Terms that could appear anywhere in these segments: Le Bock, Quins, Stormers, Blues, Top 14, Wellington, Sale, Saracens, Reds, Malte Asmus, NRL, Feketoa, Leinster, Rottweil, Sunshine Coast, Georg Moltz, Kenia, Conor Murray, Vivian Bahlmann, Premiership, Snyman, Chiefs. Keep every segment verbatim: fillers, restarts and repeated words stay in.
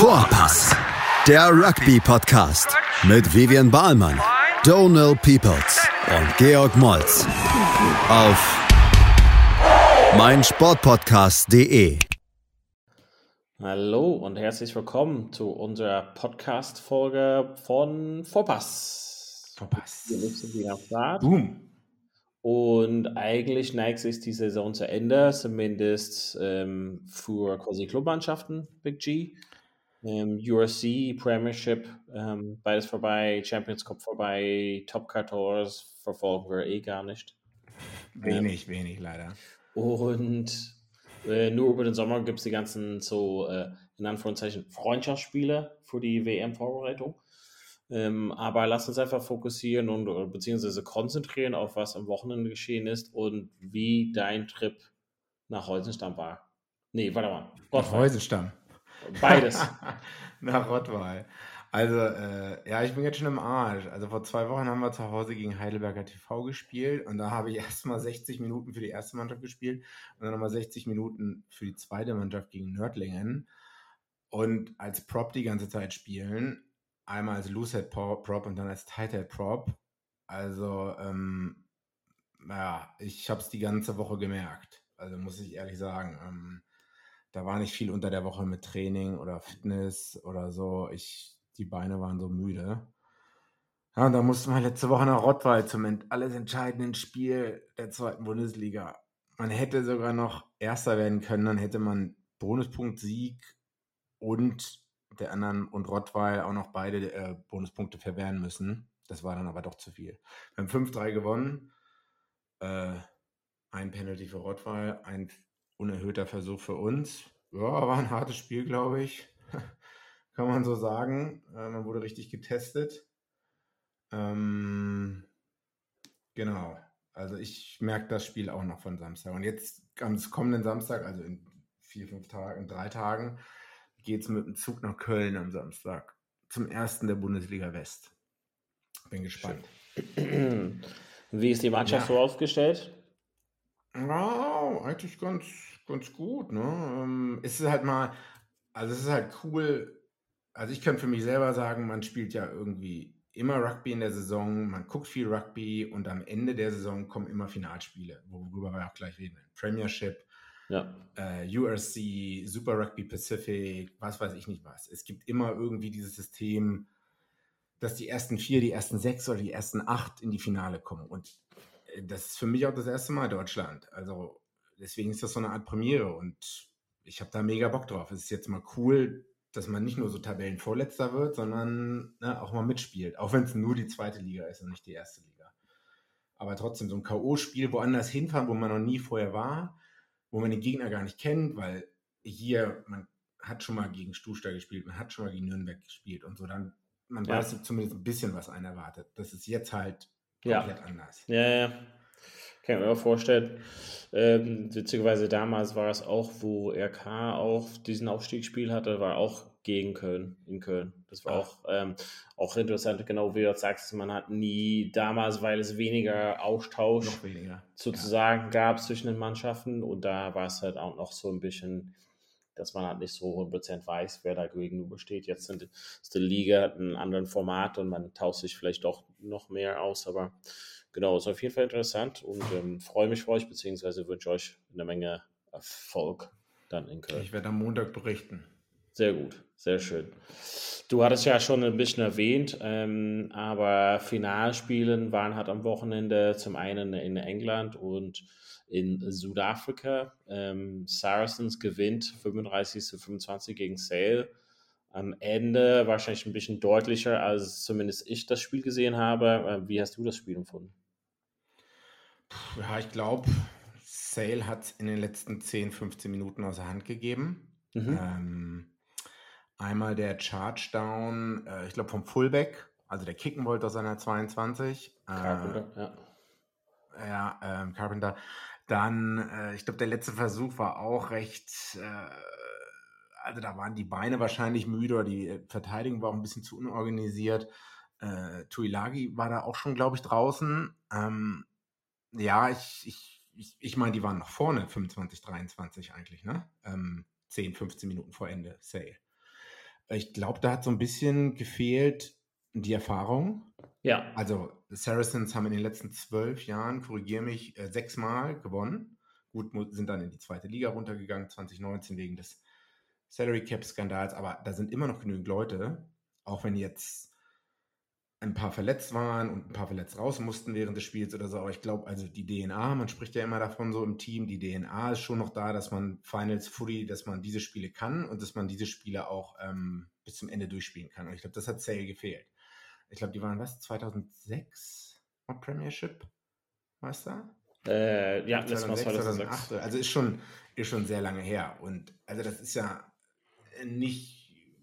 Vorpass, der Rugby-Podcast mit Vivian Bahlmann, Donal Peoples und Georg Moltz auf meinsportpodcast punkt de. Hallo und herzlich willkommen zu unserer Podcast-Folge von Vorpass. Vorpass. Wir sind wieder am Start. Boom. Und eigentlich neigt sich die Saison zu Ende, zumindest ähm, für quasi Clubmannschaften, Big G. Ähm, U R C, Premiership, ähm, beides vorbei, Champions Cup vorbei, Top vierzehn verfolgen wir eh gar nicht. Wenig, ähm, wenig leider. Und äh, nur über den Sommer gibt es die ganzen so, äh, in Anführungszeichen, Freundschaftsspiele für die W M-Vorbereitung. Ähm, aber lasst uns einfach fokussieren und beziehungsweise konzentrieren auf was am Wochenende geschehen ist und wie dein Trip nach Heusenstamm war. Nee, warte mal. Nach Heusenstamm. Beides. Nach Rottweil. Also, äh, ja, ich bin jetzt schon im Arsch. Also vor zwei Wochen haben wir zu Hause gegen Heidelberger T V gespielt und da habe ich erstmal sechzig Minuten für die erste Mannschaft gespielt und dann nochmal sechzig Minuten für die zweite Mannschaft gegen Nördlingen und als Prop die ganze Zeit spielen. Einmal als Loosehead-Prop und dann als Tighthead-Prop. Also, ähm, naja, ich habe es die ganze Woche gemerkt. Also muss ich ehrlich sagen, ähm, da war nicht viel unter der Woche mit Training oder Fitness oder so. Ich, die Beine waren so müde. Ja, und dann mussten wir letzte Woche nach Rottweil zum alles entscheidenden Spiel der zweiten Bundesliga. Man hätte sogar noch Erster werden können, dann hätte man Bonuspunkt-Sieg und der anderen und Rottweil auch noch beide äh, Bonuspunkte verwehren müssen. Das war dann aber doch zu viel. Wir haben fünf drei gewonnen. Äh, ein Penalty für Rottweil, ein unerhöhter Versuch für uns. Ja, war ein hartes Spiel, glaube ich. Kann man so sagen. Äh, man wurde richtig getestet. Ähm, genau. Also ich merke das Spiel auch noch von Samstag. Und jetzt am kommenden Samstag, also in vier, fünf Tagen, in drei Tagen, geht's mit dem Zug nach Köln am Samstag zum ersten der Bundesliga West. Bin gespannt. Schön. Wie ist die Mannschaft ja. so aufgestellt? Wow, eigentlich ganz, ganz gut. Ne? Es ist halt mal, also es ist halt cool. Also ich kann für mich selber sagen, man spielt ja irgendwie immer Rugby in der Saison, man guckt viel Rugby und am Ende der Saison kommen immer Finalspiele, worüber wir auch gleich reden. Premiership, ja. Uh, U R C, Super Rugby Pacific, was weiß ich nicht was. Es gibt immer irgendwie dieses System, dass die ersten vier, die ersten sechs oder die ersten acht in die Finale kommen. Und das ist für mich auch das erste Mal Deutschland. Also deswegen ist das so eine Art Premiere und ich habe da mega Bock drauf. Es ist jetzt mal cool, dass man nicht nur so Tabellenvorletzter wird, sondern ne, auch mal mitspielt. Auch wenn es nur die zweite Liga ist und nicht die erste Liga. Aber trotzdem so ein K O-Spiel woanders hinfahren, wo man noch nie vorher war, wo man den Gegner gar nicht kennt, weil hier, man hat schon mal gegen Stuttgart gespielt, man hat schon mal gegen Nürnberg gespielt und so, dann, man ja. weiß zumindest ein bisschen, was einen erwartet. Das ist jetzt halt komplett ja. anders. Ja, ja, kann ich mir auch vorstellen. Ähm, witzigerweise damals war es auch, wo R K auch diesen Aufstiegsspiel hatte, war auch gegen Köln, in Köln. Das war auch, ähm, auch interessant, genau wie du sagst, man hat nie damals, weil es weniger Austausch noch weniger. sozusagen ja. gab zwischen den Mannschaften und da war es halt auch noch so ein bisschen, dass man halt nicht so hundert Prozent weiß, wer da gegenübersteht. Jetzt sind, ist die Liga hat einen anderen Format und man tauscht sich vielleicht doch noch mehr aus, aber genau, ist auf jeden Fall interessant und ähm, freue mich für euch, beziehungsweise wünsche euch eine Menge Erfolg dann in Köln. Ich werde am Montag berichten. Sehr gut, sehr schön. Du hattest ja schon ein bisschen erwähnt, ähm, aber Finalspielen waren halt am Wochenende zum einen in England und in Südafrika. Ähm, Saracens gewinnt fünfunddreißig zu fünfundzwanzig gegen Sale. Am Ende wahrscheinlich ein bisschen deutlicher, als zumindest ich das Spiel gesehen habe. Wie hast du das Spiel empfunden? Ja, ich glaube, Sale hat es in den letzten zehn, fünfzehn Minuten aus der Hand gegeben. Mhm. Ähm, Einmal der Charge Down, äh, ich glaube vom Fullback, also der kicken wollte aus seiner zweiundzwanzig. Äh, Carpenter, ja. Ja, äh, Carpenter. Dann, äh, ich glaube, der letzte Versuch war auch recht, äh, also da waren die Beine wahrscheinlich müde oder die Verteidigung war auch ein bisschen zu unorganisiert. Äh, Tuilagi war da auch schon, glaube ich, draußen. Ähm, ja, ich, ich, ich, ich meine, die waren noch vorne, fünfundzwanzig, dreiundzwanzig eigentlich, ne? Ähm, zehn, fünfzehn Minuten vor Ende, Sale. Ich glaube, da hat so ein bisschen gefehlt die Erfahrung. Ja. Also Saracens haben in den letzten zwölf Jahren, korrigiere mich, sechsmal gewonnen. Gut, sind dann in die zweite Liga runtergegangen, zwanzig neunzehn wegen des Salary Cap Skandals. Aber da sind immer noch genügend Leute, auch wenn jetzt ein paar verletzt waren und ein paar verletzt raus mussten während des Spiels oder so. Aber ich glaube, also die D N A, man spricht ja immer davon so im Team, die D N A ist schon noch da, dass man Finals, Footy, dass man diese Spiele kann und dass man diese Spiele auch ähm, bis zum Ende durchspielen kann. Und ich glaube, das hat Sale gefehlt. Ich glaube, die waren was? zweitausendsechs war Premiership Meister? Äh, ja, das war zweitausendacht. Also ist schon, ist schon sehr lange her. Und also das ist ja nicht,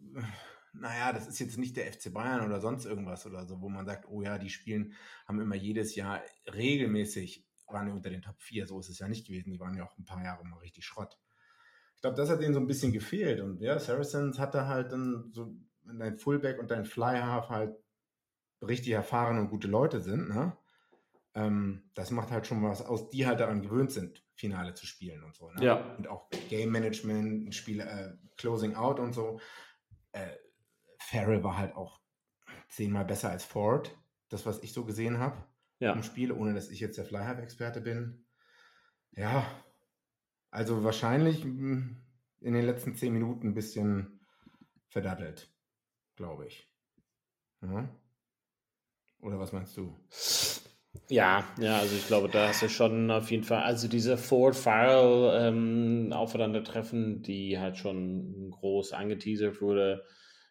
naja, das ist jetzt nicht der F C Bayern oder sonst irgendwas oder so, wo man sagt, oh ja, die spielen, haben immer jedes Jahr regelmäßig, waren ja unter den Top vier, so ist es ja nicht gewesen. Die waren ja auch ein paar Jahre mal richtig Schrott. Ich glaube, das hat denen so ein bisschen gefehlt. Und ja, Saracens hatte halt dann so dein Fullback und dein Flyhalf halt richtig erfahrene und gute Leute sind, ne? Ähm, das macht halt schon was aus, die halt daran gewöhnt sind, Finale zu spielen und so, ne? Ja. Und auch Game Management, Spiel, äh, Closing Out und so. Äh, Farrell war halt auch zehnmal besser als Ford, das, was ich so gesehen habe, ja, im Spiel, ohne dass ich jetzt der Fly-Half-Experte bin. Ja, also wahrscheinlich in den letzten zehn Minuten ein bisschen verdattelt, glaube ich. Ja. Oder was meinst du? Ja, ja, also ich glaube, da hast du schon auf jeden Fall, also diese Ford-Farrell ähm, Aufeinandertreffen, die halt schon groß angeteasert wurde,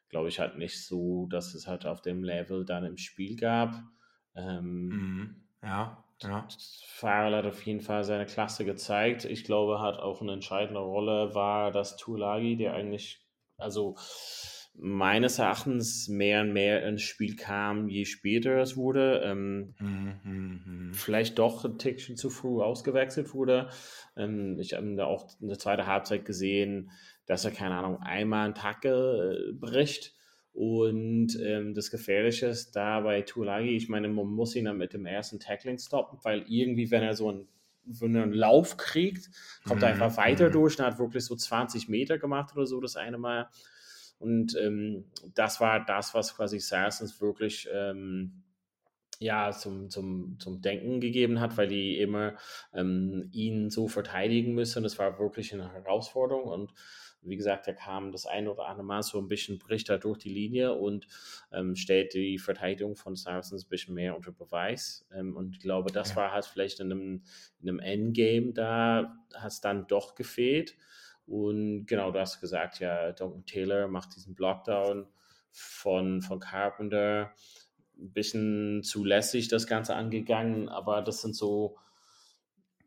glaube ich halt nicht so, dass es halt auf dem Level dann im Spiel gab. Ähm, mhm. Ja, ja. Farrell hat auf jeden Fall seine Klasse gezeigt. Ich glaube, hat auch eine entscheidende Rolle war, dass Tuilagi, der eigentlich, also meines Erachtens mehr und mehr ins Spiel kam, je später es wurde. Ähm, mm-hmm. Vielleicht doch ein Tickchen zu früh ausgewechselt wurde. Ähm, ich habe da auch in der zweiten Halbzeit gesehen, dass er, keine Ahnung, einmal einen Tackle äh, bricht. Und ähm, das Gefährliche ist da bei Tuilagi, ich meine, man muss ihn dann mit dem ersten Tackling stoppen, weil irgendwie, wenn er so einen, wenn er einen Lauf kriegt, kommt er mm-hmm. einfach weiter durch. Er hat wirklich so zwanzig Meter gemacht oder so, das eine Mal. Und ähm, das war das, was quasi Saracens wirklich ähm, ja, zum, zum, zum Denken gegeben hat, weil die immer ähm, ihn so verteidigen müssen. Das war wirklich eine Herausforderung. Und wie gesagt, da kam das eine oder andere Mal so ein bisschen bricht da durch die Linie und ähm, stellt die Verteidigung von Saracens ein bisschen mehr unter Beweis. Ähm, und ich glaube, das ja. war halt vielleicht in einem, in einem Endgame, da hat es dann doch gefehlt. Und genau, du hast gesagt, ja, Duncan Taylor macht diesen Blockdown von, von Carpenter. Ein bisschen zu lässig das Ganze angegangen, aber das sind so,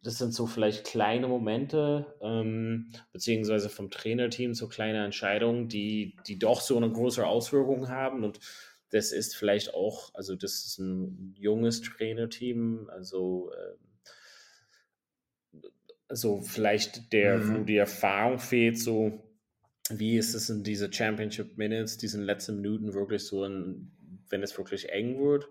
das sind so vielleicht kleine Momente, ähm, beziehungsweise vom Trainerteam so kleine Entscheidungen, die, die doch so eine große Auswirkung haben. Und das ist vielleicht auch, also das ist ein junges Trainerteam, also äh, so vielleicht der, mhm. wo die Erfahrung fehlt, so wie ist es in diese Championship Minutes, diesen letzten Minuten wirklich so, ein, wenn es wirklich eng wird.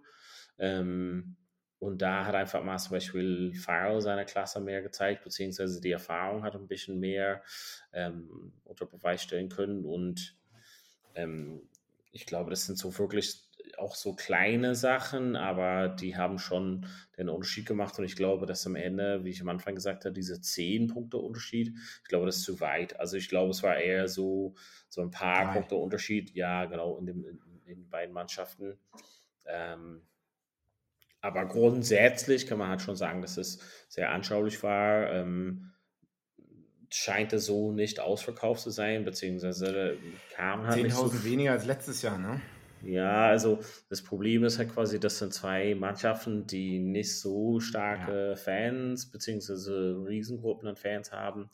Ähm, und da hat einfach mal zum Beispiel Farrell seine Klasse mehr gezeigt, beziehungsweise die Erfahrung hat ein bisschen mehr ähm, unter Beweis stellen können. Und ähm, ich glaube, das sind so wirklich auch so kleine Sachen, aber die haben schon den Unterschied gemacht und ich glaube, dass am Ende, wie ich am Anfang gesagt habe, diese zehn Punkte Unterschied, ich glaube, das ist zu weit. Also ich glaube, es war eher so, so ein paar Nein. Punkte Unterschied, ja, genau, in, dem, in, in den beiden Mannschaften. Ähm, aber grundsätzlich kann man halt schon sagen, dass es sehr anschaulich war. Ähm, scheint es so nicht ausverkauft zu sein, beziehungsweise kam halt nicht so... zehntausend weniger als letztes Jahr, ne? Ja, also das Problem ist halt quasi, das sind zwei Mannschaften, die nicht so starke ja. Fans beziehungsweise Riesengruppen an Fans haben.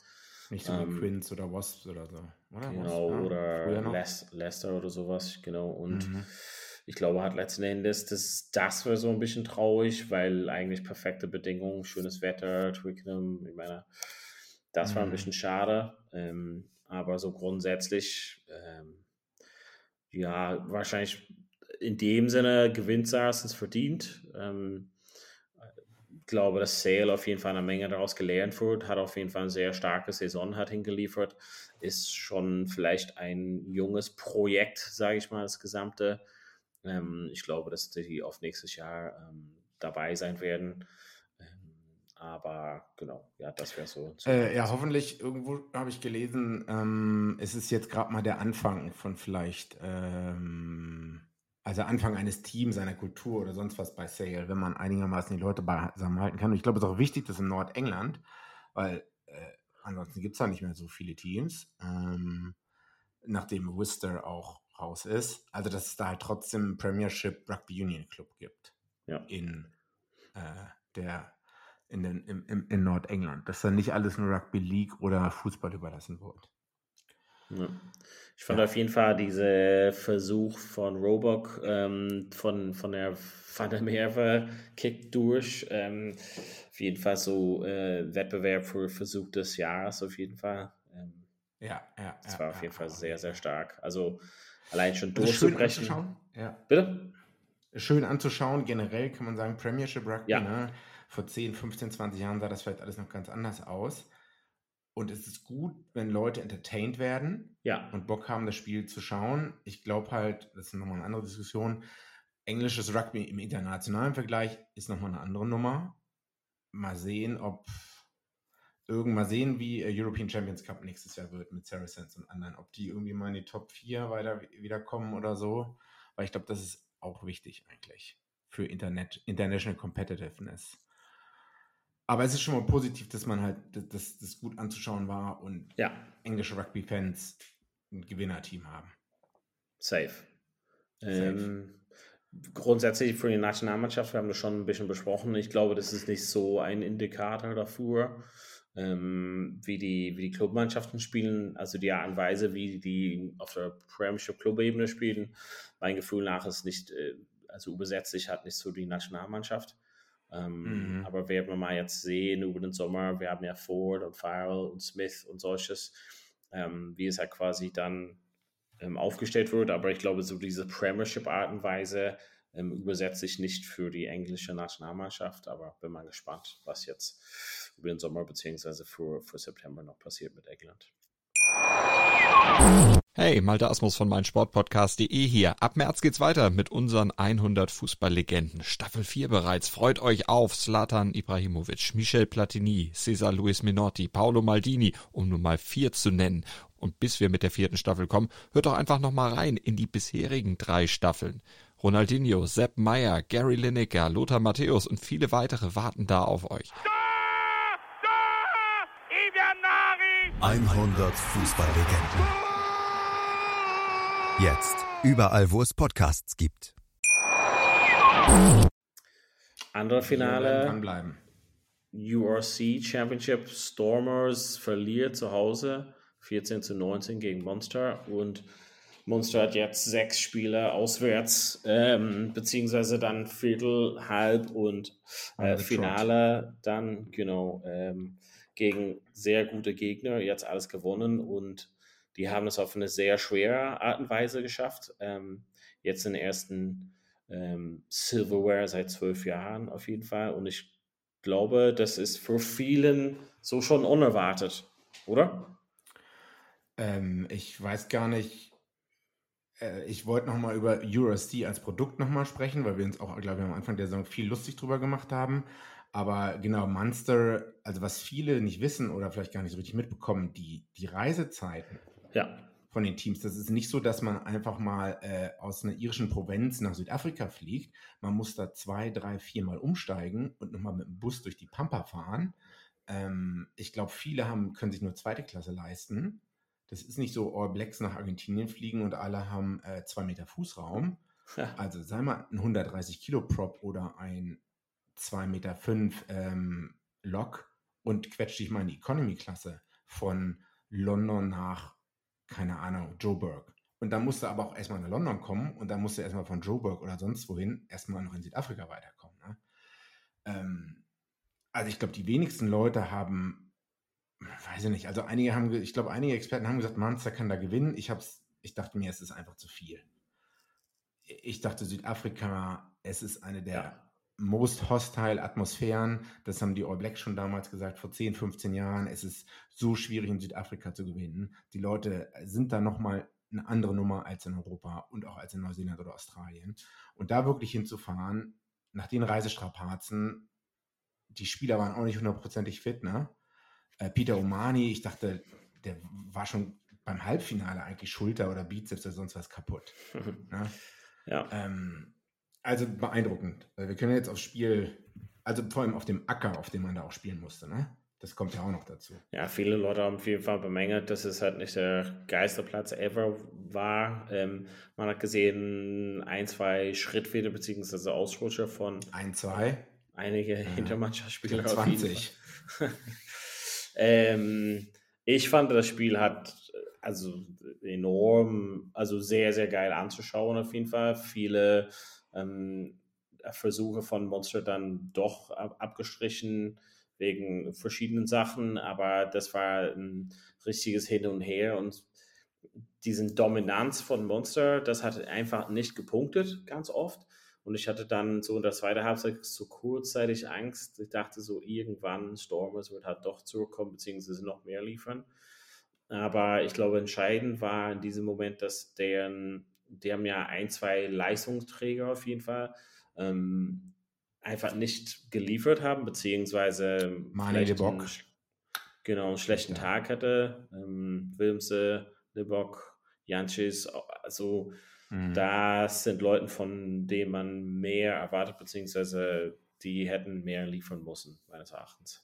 Nicht so ähm, wie Quins oder Wasps oder so. Oder genau, Wasps, oder Leicester Les- oder sowas, genau. Und mhm. ich glaube halt letzten Endes, das, das wäre so ein bisschen traurig, weil eigentlich perfekte Bedingungen, schönes Wetter, Twickenham, ich meine, das mhm. war ein bisschen schade. Ähm, aber so grundsätzlich... Ähm, ja, wahrscheinlich in dem Sinne gewinnt Saracens verdient. Ähm, glaube, dass Sale auf jeden Fall eine Menge daraus gelernt wird, hat auf jeden Fall eine sehr starke Saison hat hingeliefert, ist schon vielleicht ein junges Projekt, sage ich mal, das Gesamte. Ähm, ich glaube, dass die auf nächstes Jahr ähm, dabei sein werden. Aber genau, ja, das wäre so. Äh, ja, hoffentlich, irgendwo habe ich gelesen, ähm, es ist jetzt gerade mal der Anfang von vielleicht, ähm, also Anfang eines Teams, einer Kultur oder sonst was bei Sale, wenn man einigermaßen die Leute zusammenhalten kann. Und ich glaube, es ist auch wichtig, dass in Nordengland, weil äh, ansonsten gibt es da nicht mehr so viele Teams, ähm, nachdem Worcester auch raus ist, also dass es da halt trotzdem Premiership Rugby Union Club gibt. Ja. In äh, der In, den, im, im, in Nordengland, dass dann nicht alles nur Rugby League oder Fußball überlassen wird. Ja. Ich fand ja. auf jeden Fall diesen Versuch von Roebuck ähm, von, von der Van der Merwe Kick durch, ähm, auf jeden Fall so äh, Wettbewerb für Versuch des Jahres auf jeden Fall. Ähm, ja, ja. Das ja, war auf ja, jeden Fall ja. sehr, sehr stark. Also allein schon durchzubrechen. Schön ja. Bitte? Schön anzuschauen, generell kann man sagen, Premiership Rugby, ja. ne? Vor zehn, fünfzehn, zwanzig Jahren sah das vielleicht alles noch ganz anders aus. Und es ist gut, wenn Leute entertained werden ja. und Bock haben, das Spiel zu schauen. Ich glaube halt, das ist nochmal eine andere Diskussion, englisches Rugby im internationalen Vergleich ist nochmal eine andere Nummer. Mal sehen, ob irgend mal sehen, wie European Champions Cup nächstes Jahr wird mit Saracens und anderen, ob die irgendwie mal in die Top vier weiter, wiederkommen oder so. Weil ich glaube, das ist auch wichtig eigentlich für Internet, International Competitiveness. Aber es ist schon mal positiv, dass man halt, dass das gut anzuschauen war und ja. englische Rugby-Fans ein Gewinnerteam haben. Safe. Safe. Ähm, grundsätzlich für die Nationalmannschaft, wir haben das schon ein bisschen besprochen. Ich glaube, das ist nicht so ein Indikator dafür, ähm, wie die wie die Clubmannschaften spielen, also die Art und Weise, wie die auf der Premiership-Club-Ebene spielen. Mein Gefühl nach ist nicht, also übersetzlich hat nicht so die Nationalmannschaft. Ähm, mhm. Aber werden wir mal jetzt sehen über den Sommer, wir haben ja Ford und Farrell und Smith und solches, ähm, wie es halt quasi dann ähm, aufgestellt wird, aber ich glaube, so diese Premiership-Art und Weise ähm, übersetzt sich nicht für die englische Nationalmannschaft, aber bin mal gespannt, was jetzt über den Sommer bzw. für, für September noch passiert mit England. Hey, Malte Asmus von meinsportpodcast punkt de hier. Ab März geht's weiter mit unseren hundert Fußballlegenden. Staffel vier bereits. Freut euch auf Zlatan Ibrahimovic, Michel Platini, Cesar Luis Minotti, Paolo Maldini, um nur mal vier zu nennen. Und bis wir mit der vierten Staffel kommen, hört doch einfach nochmal rein in die bisherigen drei Staffeln. Ronaldinho, Sepp Maier, Gary Lineker, Lothar Matthäus und viele weitere warten da auf euch. hundert Fußballlegenden. Jetzt. Überall, wo es Podcasts gibt. Andere Finale. U R C Championship. Stormers verliert zu Hause vierzehn zu neunzehn gegen Munster. Und Munster hat jetzt sechs Spiele auswärts, ähm, beziehungsweise dann Viertel, Halb und äh, Finale. Dann, genau, ähm, gegen sehr gute Gegner. Jetzt alles gewonnen und die haben es auf eine sehr schwere Art und Weise geschafft. Ähm, jetzt den ersten ähm, Silverware seit zwölf Jahren auf jeden Fall. Und ich glaube, das ist für vielen so schon unerwartet, oder? Ähm, ich weiß gar nicht. Äh, ich wollte nochmal über U R C als Produkt nochmal sprechen, weil wir uns auch, glaube ich, am Anfang der Saison viel lustig drüber gemacht haben. Aber genau, Munster, also was viele nicht wissen oder vielleicht gar nicht so richtig mitbekommen, die, die Reisezeiten. Ja. Von den Teams. Das ist nicht so, dass man einfach mal äh, aus einer irischen Provinz nach Südafrika fliegt. Man muss da zwei, drei, vier Mal umsteigen und nochmal mit dem Bus durch die Pampa fahren. Ähm, ich glaube, viele haben, können sich nur zweite Klasse leisten. Das ist nicht so, All Blacks nach Argentinien fliegen und alle haben äh, zwei Meter Fußraum. Ja. Also sei mal ein hundertdreißig Kilo Prop oder ein zwei Komma fünf Meter ähm, Lok und quetscht dich mal in die Economy-Klasse von London nach keine Ahnung, Joburg. Und dann musst du aber auch erstmal nach London kommen und dann musst du erstmal von Joburg oder sonst wohin erstmal noch in Südafrika weiterkommen. Ne? Ähm, also ich glaube, die wenigsten Leute haben, weiß ich nicht, also einige haben, ich glaube, einige Experten haben gesagt, Munster kann da gewinnen. Ich hab's, ich dachte mir, es ist einfach zu viel. Ich dachte, Südafrika, es ist eine der ja. most hostile Atmosphären, das haben die All Blacks schon damals gesagt, vor zehn, fünfzehn Jahren, es ist so schwierig in Südafrika zu gewinnen. Die Leute sind da nochmal eine andere Nummer als in Europa und auch als in Neuseeland oder Australien. Und da wirklich hinzufahren, nach den Reisestrapazen, die Spieler waren auch nicht hundertprozentig fit, ne? Äh, Peter O'Mahony, ich dachte, der war schon beim Halbfinale eigentlich Schulter oder Bizeps oder sonst was kaputt. Ne? Ja. Ähm, also beeindruckend. Wir können jetzt aufs Spiel, also vor allem auf dem Acker, auf dem man da auch spielen musste, ne? Das kommt ja auch noch dazu. Ja, viele Leute haben auf jeden Fall bemängelt, dass es halt nicht der geilste Platz ever war. Ähm, man hat gesehen, ein, zwei Schrittfehler beziehungsweise Ausrutscher von ein, zwei. Einige ja. Hintermannschaftsspieler. zwanzig. ähm, ich fand, das Spiel hat also enorm, also sehr, sehr geil anzuschauen auf jeden Fall. Viele ähm, Versuche von Munster dann doch ab- abgestrichen, wegen verschiedenen Sachen, aber das war ein richtiges Hin und Her und diesen Dominanz von Munster, das hat einfach nicht gepunktet, ganz oft, und ich hatte dann so in der zweiten Halbzeit so kurzzeitig Angst, ich dachte so, irgendwann Stormers wird halt doch zurückkommen, beziehungsweise noch mehr liefern, aber ich glaube, entscheidend war in diesem Moment, dass deren, die haben ja ein, zwei Leistungsträger auf jeden Fall, ähm, einfach nicht geliefert haben, beziehungsweise Le Bock. Einen, genau, einen schlechten ja. Tag hatte. Ähm, Wilmse, Le Bock, Janschis, also mhm. das sind Leute, von denen man mehr erwartet, beziehungsweise die hätten mehr liefern müssen, meines Erachtens.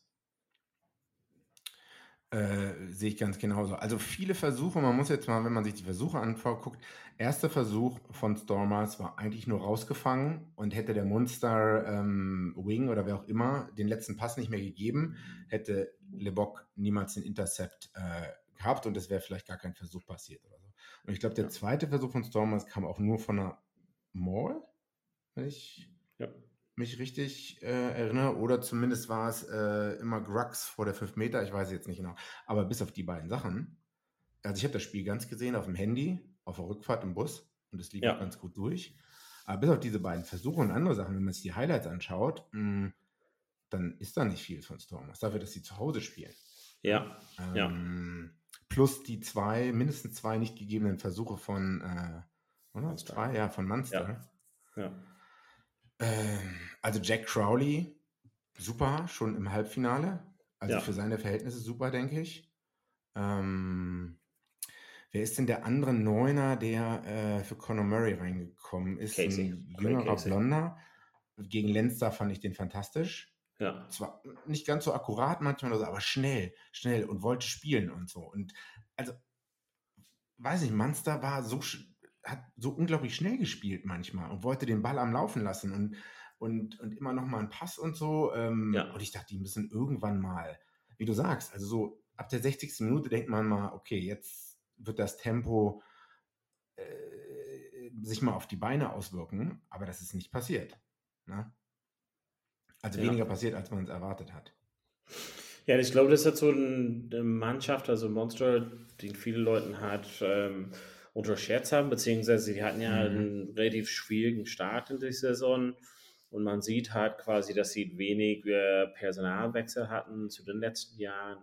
Äh, sehe ich ganz genauso. Also viele Versuche, man muss jetzt mal, wenn man sich die Versuche anguckt, erster Versuch von Stormers war eigentlich nur rausgefangen und hätte der Munster ähm, Wing oder wer auch immer den letzten Pass nicht mehr gegeben, hätte Le Bock niemals den Intercept äh, gehabt und es wäre vielleicht gar kein Versuch passiert oder so. Und ich glaube, der zweite Versuch von Stormers kam auch nur von einer Maul, wenn ich ja. mich richtig äh, erinnere, oder zumindest war es äh, immer Grux vor der fünf Meter, ich weiß jetzt nicht genau, aber bis auf die beiden Sachen, also ich habe das Spiel ganz gesehen auf dem Handy, auf der Rückfahrt im Bus und es lief ja. ganz gut durch, aber bis auf diese beiden Versuche und andere Sachen, wenn man sich die Highlights anschaut, mh, dann ist da nicht viel von Stormers, dafür, dass sie zu Hause spielen. Ja. Ähm, ja. Plus die zwei, mindestens zwei nicht gegebenen Versuche von äh, oder? Zwei, ja, von Munster. Ja. ja. Also Jack Crowley, super, schon im Halbfinale. Also ja. für seine Verhältnisse super, denke ich. Ähm, wer ist denn der andere Neuner, der äh, für Conor Murray reingekommen ist? Casey. Ein jüngerer Blonder. Gegen Leinster fand ich den fantastisch. Ja. Zwar nicht ganz so akkurat manchmal, aber schnell, schnell und wollte spielen und so. Und also, weiß nicht, Munster war so... Sch- hat so unglaublich schnell gespielt manchmal und wollte den Ball am Laufen lassen und, und, und immer noch mal einen Pass und so. Ähm, ja. Und ich dachte, die müssen irgendwann mal, wie du sagst, also so ab der sechzigsten Minute denkt man mal, okay, jetzt wird das Tempo äh, sich mal auf die Beine auswirken, aber das ist nicht passiert. Ne? Also ja. weniger passiert, als man es erwartet hat. Ja, ich glaube, das ist so eine Mannschaft, also ein Munster, den viele Leute hat, ähm, unterschätzt haben, beziehungsweise die hatten ja einen mhm. relativ schwierigen Start in die Saison und man sieht halt quasi, dass sie wenig äh, Personalwechsel hatten zu den letzten Jahren.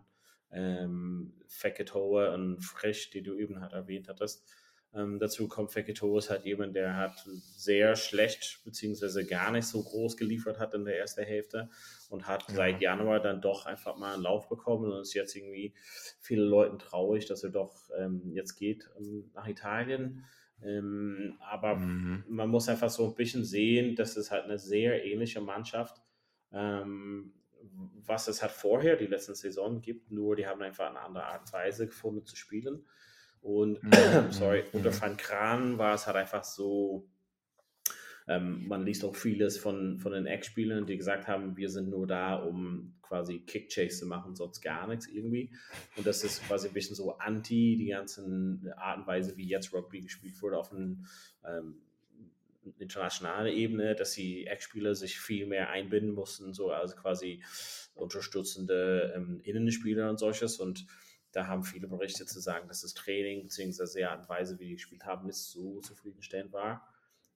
Ähm, Feketoa und Frisch, die du eben halt erwähnt hattest. Ähm, dazu kommt Feketoa, ist halt jemand, der hat sehr schlecht, beziehungsweise gar nicht so groß geliefert hat in der ersten Hälfte und hat ja. seit Januar dann doch einfach mal einen Lauf bekommen und ist jetzt irgendwie viele Leuten traurig, dass er doch ähm, jetzt geht ähm, nach Italien. Ähm, aber mhm. man muss einfach so ein bisschen sehen, dass es halt eine sehr ähnliche Mannschaft, ähm, was es halt vorher die letzten Saison gibt, nur die haben einfach eine andere Art und Weise gefunden zu spielen. Und mhm. sorry, unter Van Kran war es halt einfach so, Ähm, man liest auch vieles von, von den Ex-Spielern, die gesagt haben, wir sind nur da, um quasi Kick-Chase zu machen, sonst gar nichts irgendwie. Und das ist quasi ein bisschen so anti die ganzen Art und Weise, wie jetzt Rugby gespielt wurde auf einer ähm, internationalen Ebene, dass die Ex-Spieler sich viel mehr einbinden mussten, so also quasi unterstützende ähm, Innenspieler und solches. Und da haben viele Berichte zu sagen, dass das Training bzw. die Art und Weise, wie die gespielt haben, nicht so zufriedenstellend war.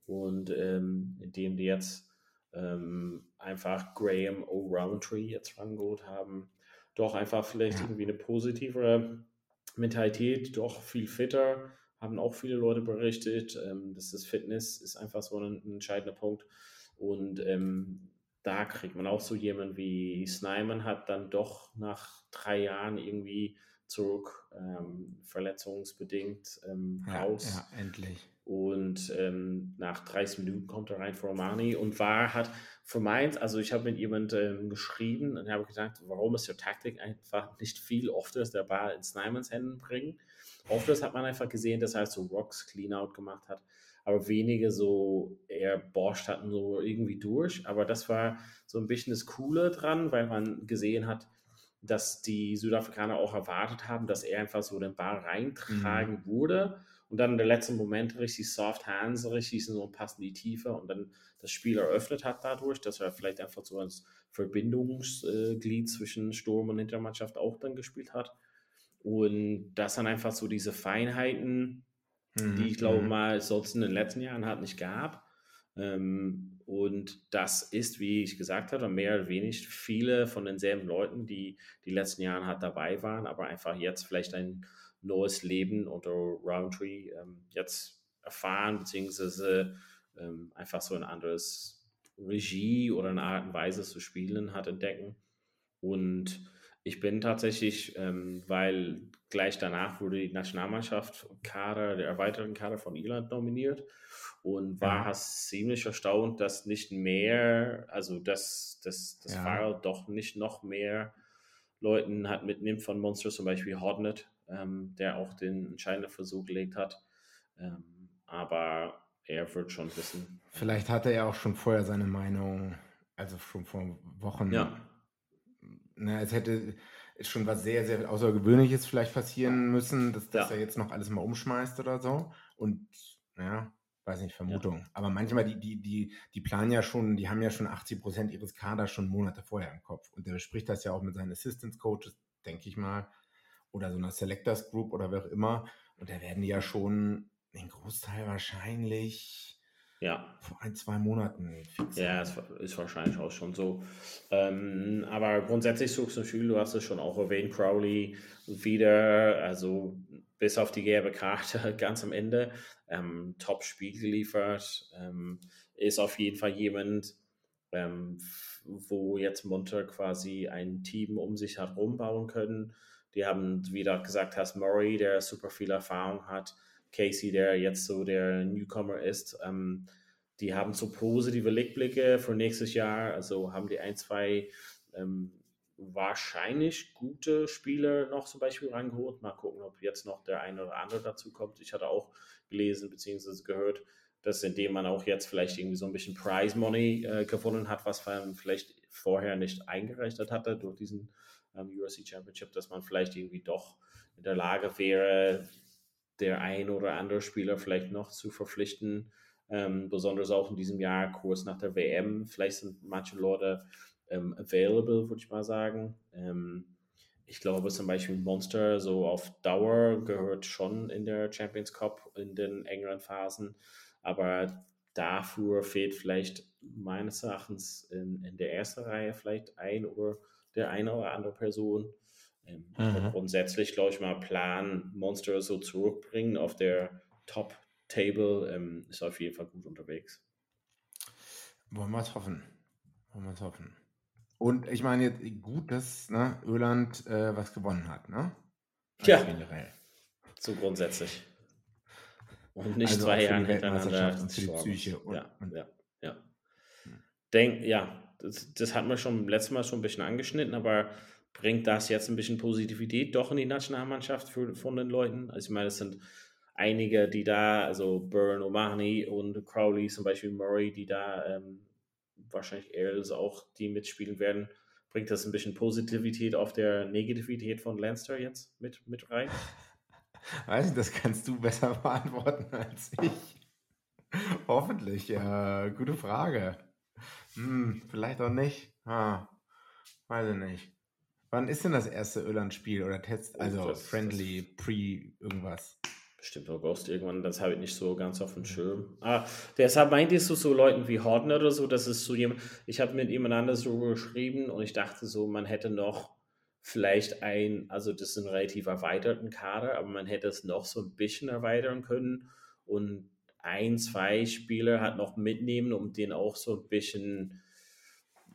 Und ähm, indem die jetzt ähm, einfach Graham O'Rowntree jetzt rangeholt haben. Doch einfach vielleicht irgendwie eine positivere Mentalität, doch viel fitter, haben auch viele Leute berichtet. Ähm, das ist Fitness, ist einfach so ein, ein entscheidender Punkt. Und ähm, da kriegt man auch so jemanden wie Snyman, hat dann doch nach drei Jahren irgendwie zurück, ähm, verletzungsbedingt ähm, ja, raus. Ja, endlich. Und ähm, nach dreißig Minuten kommt er rein für O'Mahony und war, hat für meins, also ich habe mit jemandem ähm, geschrieben und habe gesagt, warum ist die Taktik einfach nicht viel öfters der Ball in Snymans Händen bringen. Öfters hat man einfach gesehen, dass er so Rocks Cleanout gemacht hat, aber wenige so eher borscht hatten so irgendwie durch, aber das war so ein bisschen das Coole dran, weil man gesehen hat, dass die Südafrikaner auch erwartet haben, dass er einfach so den Ball reintragen mhm. wurde und dann in der letzten Moment richtig soft hands, richtig so Pass in die Tiefe und dann das Spiel eröffnet hat dadurch, dass er vielleicht einfach so als Verbindungsglied zwischen Sturm und Hintermannschaft auch dann gespielt hat und das dann einfach so diese Feinheiten, mhm. die ich glaube mal sonst in den letzten Jahren halt nicht gab. Ähm, Und das ist, wie ich gesagt habe, mehr oder weniger viele von denselben Leuten, die die letzten Jahre halt dabei waren, aber einfach jetzt vielleicht ein neues Leben unter Roundtree ähm, jetzt erfahren, beziehungsweise ähm, einfach so ein anderes Regie oder eine Art und Weise zu spielen hat entdecken. Und ich bin tatsächlich, ähm, weil gleich danach wurde die Nationalmannschaft Kader, der erweiterten Kader von Irland nominiert und war ja. ziemlich erstaunt, dass nicht mehr, also dass, dass, dass ja. Farrell doch nicht noch mehr Leuten hat mitnimmt von Munster, zum Beispiel Hornet, ähm, der auch den entscheidenden Versuch gelegt hat. Ähm, aber er wird schon wissen. Vielleicht hatte er auch schon vorher seine Meinung, also schon vor Wochen. Ja. Na, es hätte schon was sehr, sehr Außergewöhnliches vielleicht passieren müssen, dass, dass ja. er jetzt noch alles mal umschmeißt oder so. Und ja, weiß nicht, Vermutung. Ja. Aber manchmal, die, die, die, die planen ja schon, die haben ja schon achtzig Prozent ihres Kaders schon Monate vorher im Kopf. Und der bespricht das ja auch mit seinen Assistance-Coaches, denke ich mal, oder so einer Selectors Group oder wer auch immer. Und da werden die ja schon den Großteil wahrscheinlich ja. vor ein, zwei Monaten fixieren. Ja, es ist wahrscheinlich auch schon so. Ähm, aber grundsätzlich suchst du Schüler, du hast es schon auch erwähnt, Crowley wieder, also bis auf die gelbe Karte ganz am Ende, ähm, Top-Spiel geliefert, ähm, ist auf jeden Fall jemand, ähm, wo jetzt Munter quasi ein Team um sich hat rumbauen können. Die haben, wie du gesagt hast, Murray, der super viel Erfahrung hat, Casey, der jetzt so der Newcomer ist, ähm, die haben so positive Lichtblicke für nächstes Jahr, also haben die ein, zwei ähm, wahrscheinlich gute Spieler noch zum Beispiel rangeholt. Mal gucken, ob jetzt noch der eine oder andere dazu kommt. Ich hatte auch gelesen bzw. gehört, dass indem man auch jetzt vielleicht irgendwie so ein bisschen Prize Money äh, gewonnen hat, was man vielleicht vorher nicht eingerechnet hatte durch diesen ähm, U R C Championship, dass man vielleicht irgendwie doch in der Lage wäre, der ein oder andere Spieler vielleicht noch zu verpflichten. Ähm, besonders auch in diesem Jahr, kurz nach der W M. Vielleicht sind manche Leute available, würde ich mal sagen. Ich glaube zum Beispiel Munster so auf Dauer gehört schon in der Champions Cup in den engeren Phasen, aber dafür fehlt vielleicht meines Erachtens in, in der ersten Reihe vielleicht ein oder der eine oder andere Person. Mhm. Grundsätzlich glaube ich mal Plan, Munster so zurückbringen auf der Top-Table, ist auf jeden Fall gut unterwegs. Wollen wir es hoffen. Wollen wir es hoffen. Und ich meine jetzt gut, dass ne, Irland äh, was gewonnen hat, ne? Also ja, generell. So grundsätzlich. Und nicht also zwei Jahre hintereinander. Und für die Psyche. Und, ja, und, ja, ja. Denk, ja, das, das hatten wir schon letztes Mal schon ein bisschen angeschnitten, aber bringt das jetzt ein bisschen Positivität doch in die Nationalmannschaft für, von den Leuten? Also ich meine, es sind einige, die da, also Byrne, O'Mahony und Crowley, zum Beispiel Murray, die da ähm, wahrscheinlich eher also auch die mitspielen werden, bringt das ein bisschen Positivität auf der Negativität von Leinster jetzt mit, mit rein? Weiß nicht, das kannst du besser beantworten als ich. Hoffentlich, ja. Gute Frage. Hm, vielleicht auch nicht. Ah, weiß ich nicht. Wann ist denn das erste Irland-Spiel oder Test, also oh, das, Friendly, das. Pre-irgendwas? Bestimmt August irgendwann, das habe ich nicht so ganz auf dem Schirm. Ah, deshalb meinte ich so, so Leuten wie Hornet oder so, das ist so jemand, ich habe mit jemand anders so geschrieben und ich dachte so, man hätte noch vielleicht ein, also das ist ein relativ erweiterten Kader, aber man hätte es noch so ein bisschen erweitern können und ein, zwei Spieler hat noch mitnehmen, um denen auch so ein bisschen,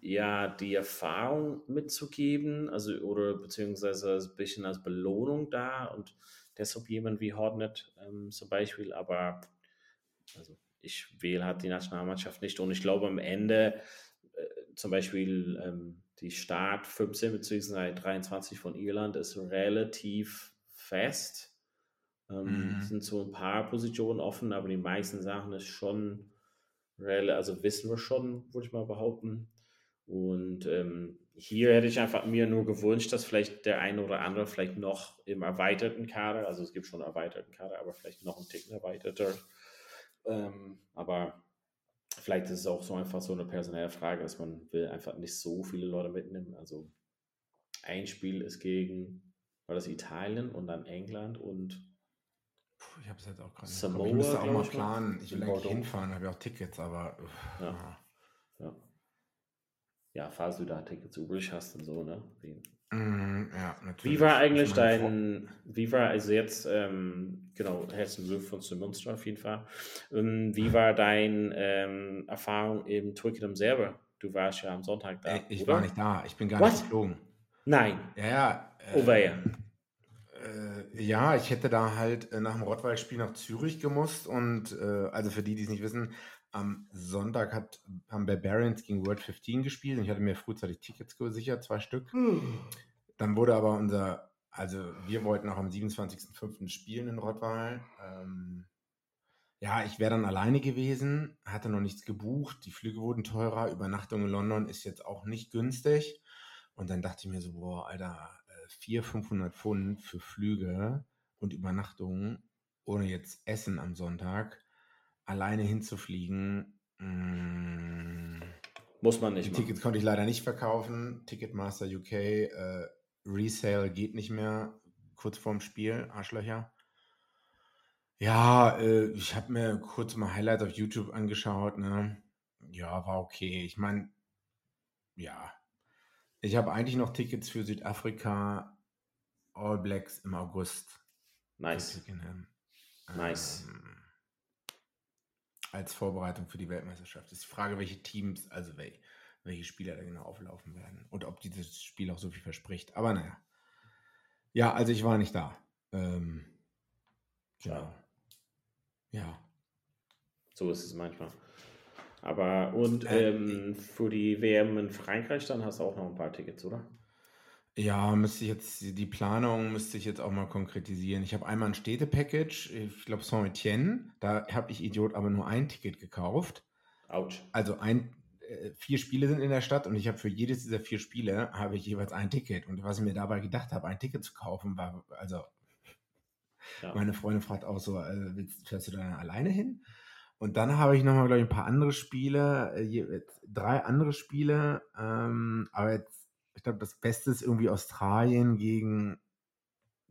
ja, die Erfahrung mitzugeben, also oder beziehungsweise ein bisschen als Belohnung da und deshalb jemand wie Hornet ähm, zum Beispiel, aber also ich wähle halt die Nationalmannschaft nicht und ich glaube am Ende äh, zum Beispiel ähm, die Start fünfzehn bzw. dreiundzwanzig von Irland ist relativ fest. Ähm, mhm. Sind so ein paar Positionen offen, aber die meisten Sachen ist schon, also wissen wir schon, würde ich mal behaupten. Und ähm, hier hätte ich einfach mir nur gewünscht, dass vielleicht der eine oder andere vielleicht noch im erweiterten Kader, also es gibt schon einen erweiterten Kader, aber vielleicht noch einen Ticken erweiterter. Ähm, aber vielleicht ist es auch so einfach so eine personelle Frage, dass man will einfach nicht so viele Leute mitnehmen. Also ein Spiel ist gegen, war das Italien und dann England und Puh, ich habe es jetzt auch gerade Samoa, ich müsste auch mal planen. Ich will eigentlich hinfahren, habe ja auch Tickets, aber uff, ja. ja. ja. Ja, falls du da Tickets übrig hast und so, ne? Mm, ja, natürlich. Wie war eigentlich dein, wie war also jetzt, ähm, genau, herzlichen Glückwunsch zu Munster auf jeden Fall. Ähm, wie war deine ähm, Erfahrung im Twickenham selber? Du warst ja am Sonntag da. Ich, ich war nicht da, ich bin gar What? nicht geflogen. Nein. Ja, ja. Äh, oh, weia. Äh, ja, ich hätte da halt nach dem Rottweil-Spiel nach Zürich gemusst und, äh, also für die, die es nicht wissen, am Sonntag hat, haben Barbarians gegen World fünfzehn gespielt und ich hatte mir frühzeitig Tickets gesichert, zwei Stück. Hm. Dann wurde aber unser, also wir wollten auch am siebenundzwanzigsten fünften spielen in Rottweil. Ähm, ja, ich wäre dann alleine gewesen, hatte noch nichts gebucht, die Flüge wurden teurer, Übernachtung in London ist jetzt auch nicht günstig. Und dann dachte ich mir so, boah, Alter, vierhundert, fünfhundert Pfund für Flüge und Übernachtung ohne jetzt Essen am Sonntag. Alleine hinzufliegen, mh, muss man nicht. Die Tickets machen. Konnte ich leider nicht verkaufen. Ticketmaster U K, äh, Resale geht nicht mehr. Kurz vorm Spiel, Arschlöcher. Ja, äh, ich habe mir kurz mal Highlights auf YouTube angeschaut. Ne? Ja, war okay. Ich meine, ja. Ich habe eigentlich noch Tickets für Südafrika, All Blacks im August. Nice. Ähm, nice. Als Vorbereitung für die Weltmeisterschaft. Das ist die Frage, welche Teams, also welche Spieler da genau auflaufen werden und ob dieses Spiel auch so viel verspricht. Aber naja. Ja, also ich war nicht da. Ähm, ja. Ja. So ist es manchmal. Aber und ähm, äh, für die W M in Frankreich, dann hast du auch noch ein paar Tickets, oder? Ja, müsste ich jetzt, die Planung müsste ich jetzt auch mal konkretisieren. Ich habe einmal ein Städte-Package, ich glaube Saint-Étienne, da habe ich Idiot aber nur ein Ticket gekauft. Autsch. Also ein, äh, vier Spiele sind in der Stadt und ich habe für jedes dieser vier Spiele habe ich jeweils ein Ticket. Und was ich mir dabei gedacht habe, ein Ticket zu kaufen, war, also ja. Meine Freundin fragt auch so, äh, willst, fährst du da alleine hin? Und dann habe ich nochmal, glaube ich, ein paar andere Spiele, äh, je, drei andere Spiele, ähm, aber jetzt, ich glaube, das Beste ist irgendwie Australien gegen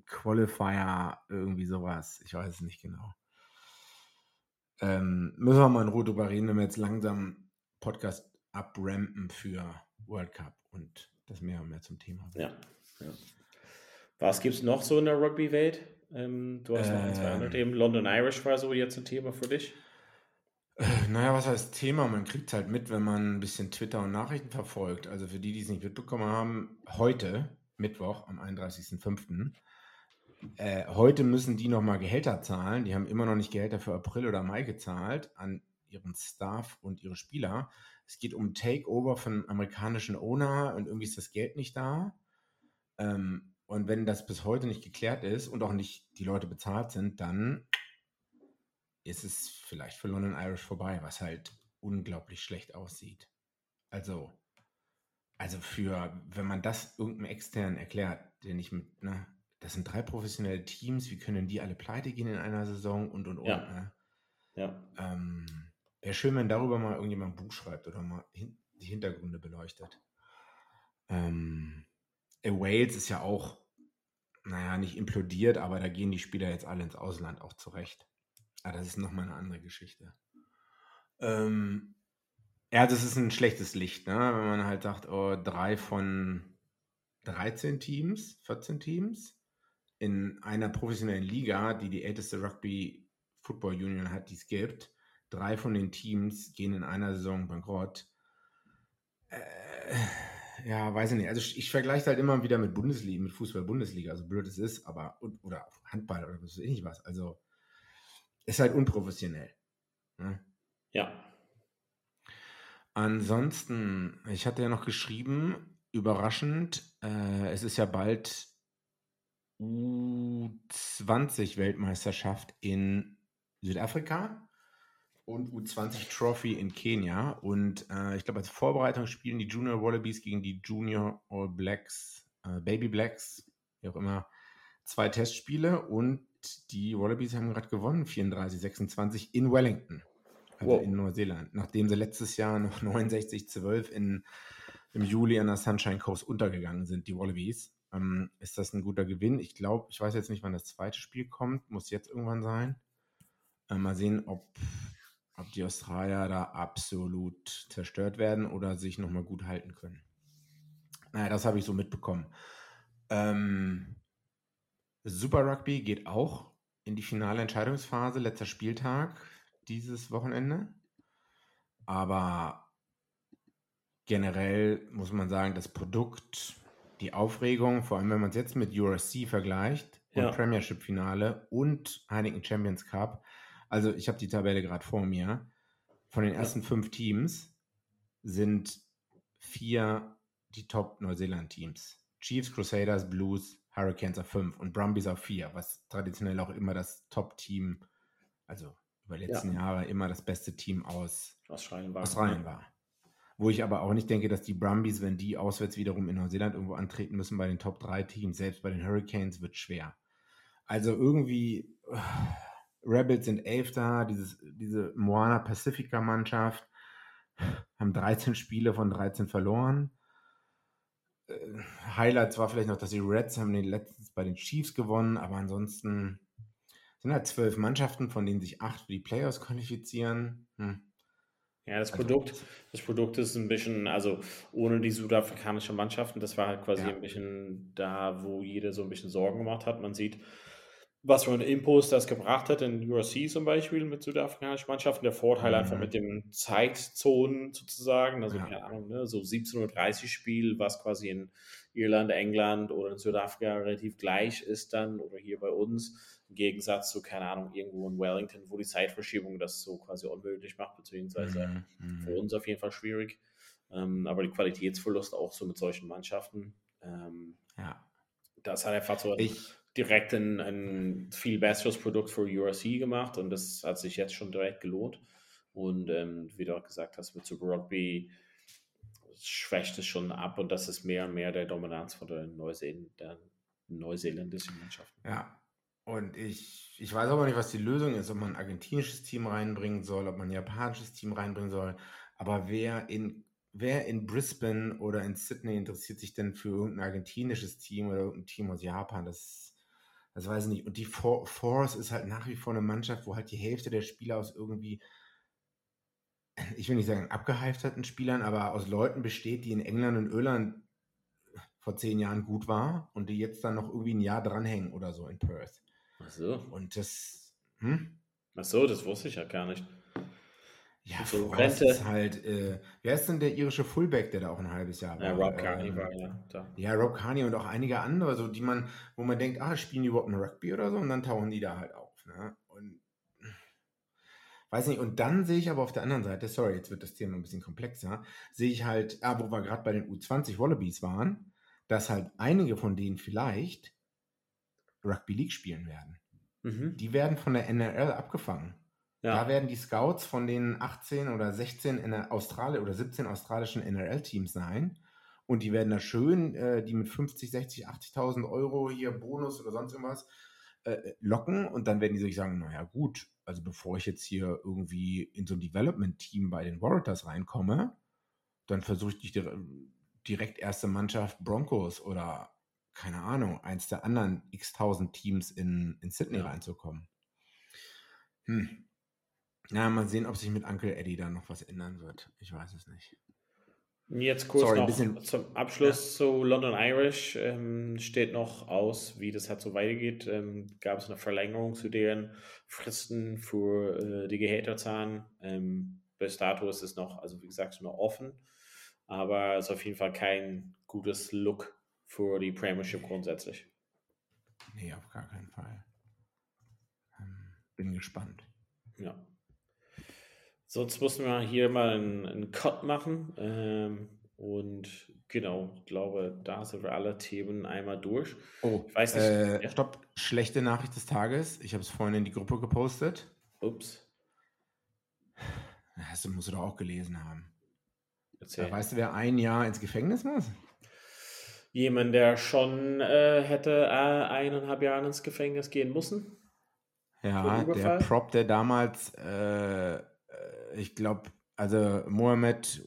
Qualifier, irgendwie sowas. Ich weiß es nicht genau. Ähm, müssen wir mal in Ruhe drüber reden, wenn wir jetzt langsam Podcast abrampen für World Cup und das mehr und mehr zum Thema wird. Ja. Ja. Was gibt es noch so in der Rugby-Welt? Ähm, du hast noch ein, zwei andere Themen. London Irish war so jetzt ein Thema für dich. Naja, was heißt Thema? Man kriegt es halt mit, wenn man ein bisschen Twitter und Nachrichten verfolgt. Also für die, die es nicht mitbekommen haben, heute, Mittwoch, am einunddreißigsten fünften, äh, heute müssen die nochmal Gehälter zahlen. Die haben immer noch nicht Gehälter für April oder Mai gezahlt an ihren Staff und ihre Spieler. Es geht um Takeover von amerikanischen Owner und irgendwie ist das Geld nicht da. Ähm, und wenn das bis heute nicht geklärt ist und auch nicht die Leute bezahlt sind, dann ist es vielleicht für London Irish vorbei, was halt unglaublich schlecht aussieht. Also, also für, wenn man das irgendeinem Externen erklärt, der nicht mit, ne, das sind drei professionelle Teams, wie können die alle pleite gehen in einer Saison und, und, und, ja. ne? Ja. Ähm, wäre schön, wenn darüber mal irgendjemand ein Buch schreibt oder mal hin, die Hintergründe beleuchtet. Ähm, Wales ist ja auch naja, nicht implodiert, aber da gehen die Spieler jetzt alle ins Ausland, auch zurecht. Aber das ist nochmal eine andere Geschichte. Ähm, ja, das ist ein schlechtes Licht, ne? Wenn man halt sagt, oh, drei von dreizehn Teams, vierzehn Teams in einer professionellen Liga, die die älteste Rugby-Football-Union hat, die es gibt, drei von den Teams gehen in einer Saison bankrott. Äh, ja, weiß ich nicht. Also ich vergleiche halt immer wieder mit Bundesliga, mit Fußball-Bundesliga, also blöd es ist, aber oder Handball oder was weiß ich was. Also ist halt unprofessionell. Ne? Ja. Ansonsten, ich hatte ja noch geschrieben, überraschend, äh, es ist ja bald U zwanzig Weltmeisterschaft in Südafrika und U zwanzig Trophy in Kenia. Und äh, ich glaube, als Vorbereitung spielen die Junior Wallabies gegen die Junior All Blacks, äh, Baby Blacks, wie auch immer, zwei Testspiele. Und die Wallabies haben gerade gewonnen, vierunddreißig sechsundzwanzig in Wellington, also wow, in Neuseeland. Nachdem sie letztes Jahr noch neunundsechzig zwölf in, im Juli an der Sunshine Coast untergegangen sind, die Wallabies. Ähm, ist das ein guter Gewinn? Ich glaube, ich weiß jetzt nicht, wann das zweite Spiel kommt. Muss jetzt irgendwann sein. Äh, mal sehen, ob, ob die Australier da absolut zerstört werden oder sich nochmal gut halten können. Naja, das habe ich so mitbekommen. Ähm, Super Rugby geht auch in die finale Entscheidungsphase, letzter Spieltag dieses Wochenende. Aber generell muss man sagen, das Produkt, die Aufregung, vor allem wenn man es jetzt mit U R C vergleicht und ja. Premiership-Finale und Heineken Champions Cup. Also ich habe die Tabelle gerade vor mir. Von den ersten ja. fünf Teams sind vier die Top-Neuseeland-Teams. Chiefs, Crusaders, Blues, Hurricanes auf fünf und Brumbies auf vier, was traditionell auch immer das Top-Team, also über die letzten ja. Jahre immer das beste Team aus Australien war. Australien war. Wo ich aber auch nicht denke, dass die Brumbies, wenn die auswärts wiederum in Neuseeland irgendwo antreten müssen bei den Top drei Teams, selbst bei den Hurricanes, wird schwer. Also irgendwie, uh, Rebels sind Elfter, dieses, diese Moana Pacifica-Mannschaft, haben dreizehn Spiele von dreizehn verloren. Uh, Highlights war vielleicht noch, dass die Reds haben den letztens bei den Chiefs gewonnen, aber ansonsten sind halt zwölf Mannschaften, von denen sich acht für die Playoffs qualifizieren. Hm. Ja, das Produkt, das Produkt ist ein bisschen, also ohne die südafrikanischen Mannschaften, das war halt quasi ja. ein bisschen da, wo jeder so ein bisschen Sorgen gemacht hat. Man sieht, was für ein Impuls das gebracht hat in U R C zum Beispiel mit südafrikanischen Mannschaften. Der Vorteil mhm. einfach mit den Zeitzonen sozusagen, also ja. keine Ahnung, ne, so siebzehn Uhr dreißig Spiel, was quasi in Irland, England oder in Südafrika relativ gleich ist dann oder hier bei uns. Im Gegensatz zu, keine Ahnung, irgendwo in Wellington, wo die Zeitverschiebung das so quasi unmöglich macht, beziehungsweise mm-hmm. für uns auf jeden Fall schwierig. Ähm, aber die Qualitätsverlust auch so mit solchen Mannschaften, ähm, ja. das hat einfach so ich, direkt ein, ein viel besseres Produkt für U R C gemacht und das hat sich jetzt schon direkt gelohnt. Und ähm, wie du auch gesagt hast, mit Super Rugby schwächt es schon ab und das ist mehr und mehr der Dominanz von der, Neuseel- der neuseeländischen Mannschaften. Ja. Und ich, ich weiß aber nicht, was die Lösung ist, ob man ein argentinisches Team reinbringen soll, ob man ein japanisches Team reinbringen soll. Aber wer in, wer in Brisbane oder in Sydney interessiert sich denn für irgendein argentinisches Team oder irgendein Team aus Japan? Das, das weiß ich nicht. Und die For- Force ist halt nach wie vor eine Mannschaft, wo halt die Hälfte der Spieler aus irgendwie, ich will nicht sagen abgehalfterten Spielern, aber aus Leuten besteht, die in England und Irland vor zehn Jahren gut war und die jetzt dann noch irgendwie ein Jahr dranhängen oder so in Perth. Ach so. Und das, hm? Ach so, das wusste ich ja gar nicht. Ja, so ist halt, äh, wer ist denn der irische Fullback, der da auch ein halbes Jahr war? Ja, Rob Carney äh, war ja da. Ja, Rob Carney und auch einige andere, so die man, wo man denkt, ah, spielen die überhaupt ein Rugby oder so und dann tauchen die da halt auf, ne? Und weiß nicht, und dann sehe ich aber auf der anderen Seite, sorry, jetzt wird das Thema ein bisschen komplexer, sehe ich halt, ah, wo wir gerade bei den U zwanzig Wallabies waren, dass halt einige von denen vielleicht Rugby League spielen werden. Mhm. Die werden von der N R L abgefangen. Ja. Da werden die Scouts von den achtzehn oder sechzehn in der Australi- oder siebzehn australischen N R L-Teams sein und die werden da schön äh, die mit fünfzig, sechzig, achtzigtausend Euro hier Bonus oder sonst irgendwas äh, locken und dann werden die sich sagen, naja gut, also bevor ich jetzt hier irgendwie in so ein Development-Team bei den Waratahs reinkomme, dann versuche ich dich direkt erste Mannschaft Broncos oder keine Ahnung, eins der anderen x-tausend Teams in, in Sydney ja. reinzukommen. Hm. Na, mal sehen, ob sich mit Uncle Eddie da noch was ändern wird. Ich weiß es nicht. Jetzt kurz Sorry, noch bisschen, zum Abschluss ja. zu London Irish. Ähm, steht noch aus, wie das halt so weitergeht. Ähm, gab es eine Verlängerung zu deren Fristen für äh, die Gehälterzahlen. Ähm, bis dato ist es noch, also wie gesagt, noch offen. Aber es ist auf jeden Fall kein gutes Look für die Premiership grundsätzlich. Nee, auf gar keinen Fall. Ähm, bin gespannt. Ja. Sonst mussten wir hier mal einen, einen Cut machen. Ähm, und genau, ich glaube, da sind wir alle Themen einmal durch. Oh, ich weiß nicht. Äh, ja. Stopp, schlechte Nachricht des Tages. Ich habe es vorhin in die Gruppe gepostet. Ups. Das musst du doch auch gelesen haben. Erzähl. Da weißt du, wer ein Jahr ins Gefängnis muss? Jemand, der schon äh, hätte äh, eineinhalb Jahre ins Gefängnis gehen müssen. Ja, der Prop, der damals... Äh, ich glaube, also Mohamed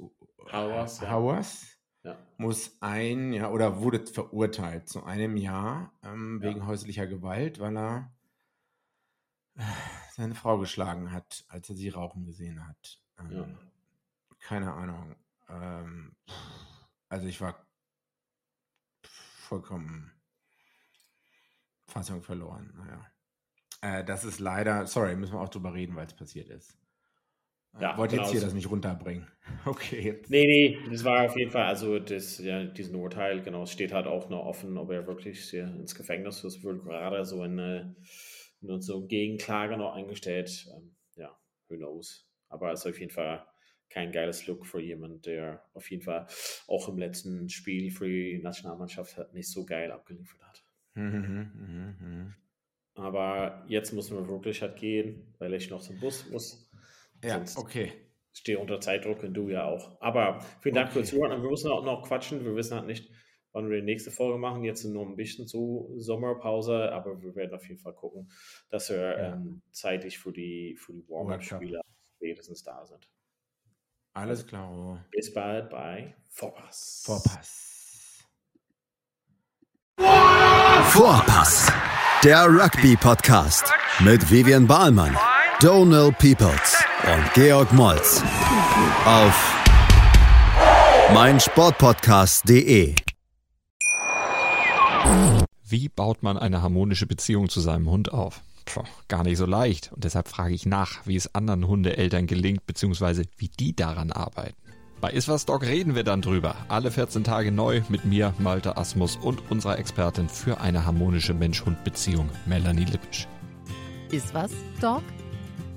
Hawass, Hawass ja. Ja. muss ein, ja, oder wurde verurteilt zu einem Jahr ähm, ja. wegen häuslicher Gewalt, weil er seine Frau geschlagen hat, als er sie rauchen gesehen hat. Ähm, ja. Keine Ahnung. Ähm, also ich war vollkommen Fassung verloren. Naja. Äh, das ist leider, sorry, müssen wir auch drüber reden, weil es passiert ist. Ja, wollte genau jetzt hier so. Das nicht runterbringen. Okay. Jetzt. Nee, nee, das war auf jeden Fall, also das, ja, diesen Urteil, genau, es steht halt auch noch offen, ob er wirklich ja, ins Gefängnis ist, wird gerade so eine, eine so Gegenklage noch eingestellt. Ja, who knows. Aber es ist auf jeden Fall kein geiles Look für jemanden, der auf jeden Fall auch im letzten Spiel für die Nationalmannschaft halt nicht so geil abgeliefert hat. Mhm, mhm, mhm. Aber jetzt müssen wir wirklich halt gehen, weil ich noch zum Bus muss. Ja, sonst okay. Ich stehe unter Zeitdruck und du ja auch. Aber vielen Dank okay. fürs Zuhören. Wir müssen auch noch quatschen. Wir wissen halt nicht, wann wir die nächste Folge machen. Jetzt sind nur ein bisschen zu Sommerpause, aber wir werden auf jeden Fall gucken, dass wir ja. ähm, zeitig für die, für die Warm-Up-Spieler spätestens da sind. Alles klar. Bis bald bei Vorpass. Vorpass. Vorpass. Der Rugby-Podcast mit Vivian Bahlmann, Donal Peoples und Georg Moltz auf meinsportpodcast punkt de. Wie baut man eine harmonische Beziehung zu seinem Hund auf? Puh, gar nicht so leicht. Und deshalb frage ich nach, wie es anderen Hundeeltern gelingt, beziehungsweise wie die daran arbeiten. Bei Iswas Dog reden wir dann drüber. Alle vierzehn Tage neu mit mir, Malte Asmus, und unserer Expertin für eine harmonische Mensch-Hund-Beziehung, Melanie Lippisch. Iswas Dog?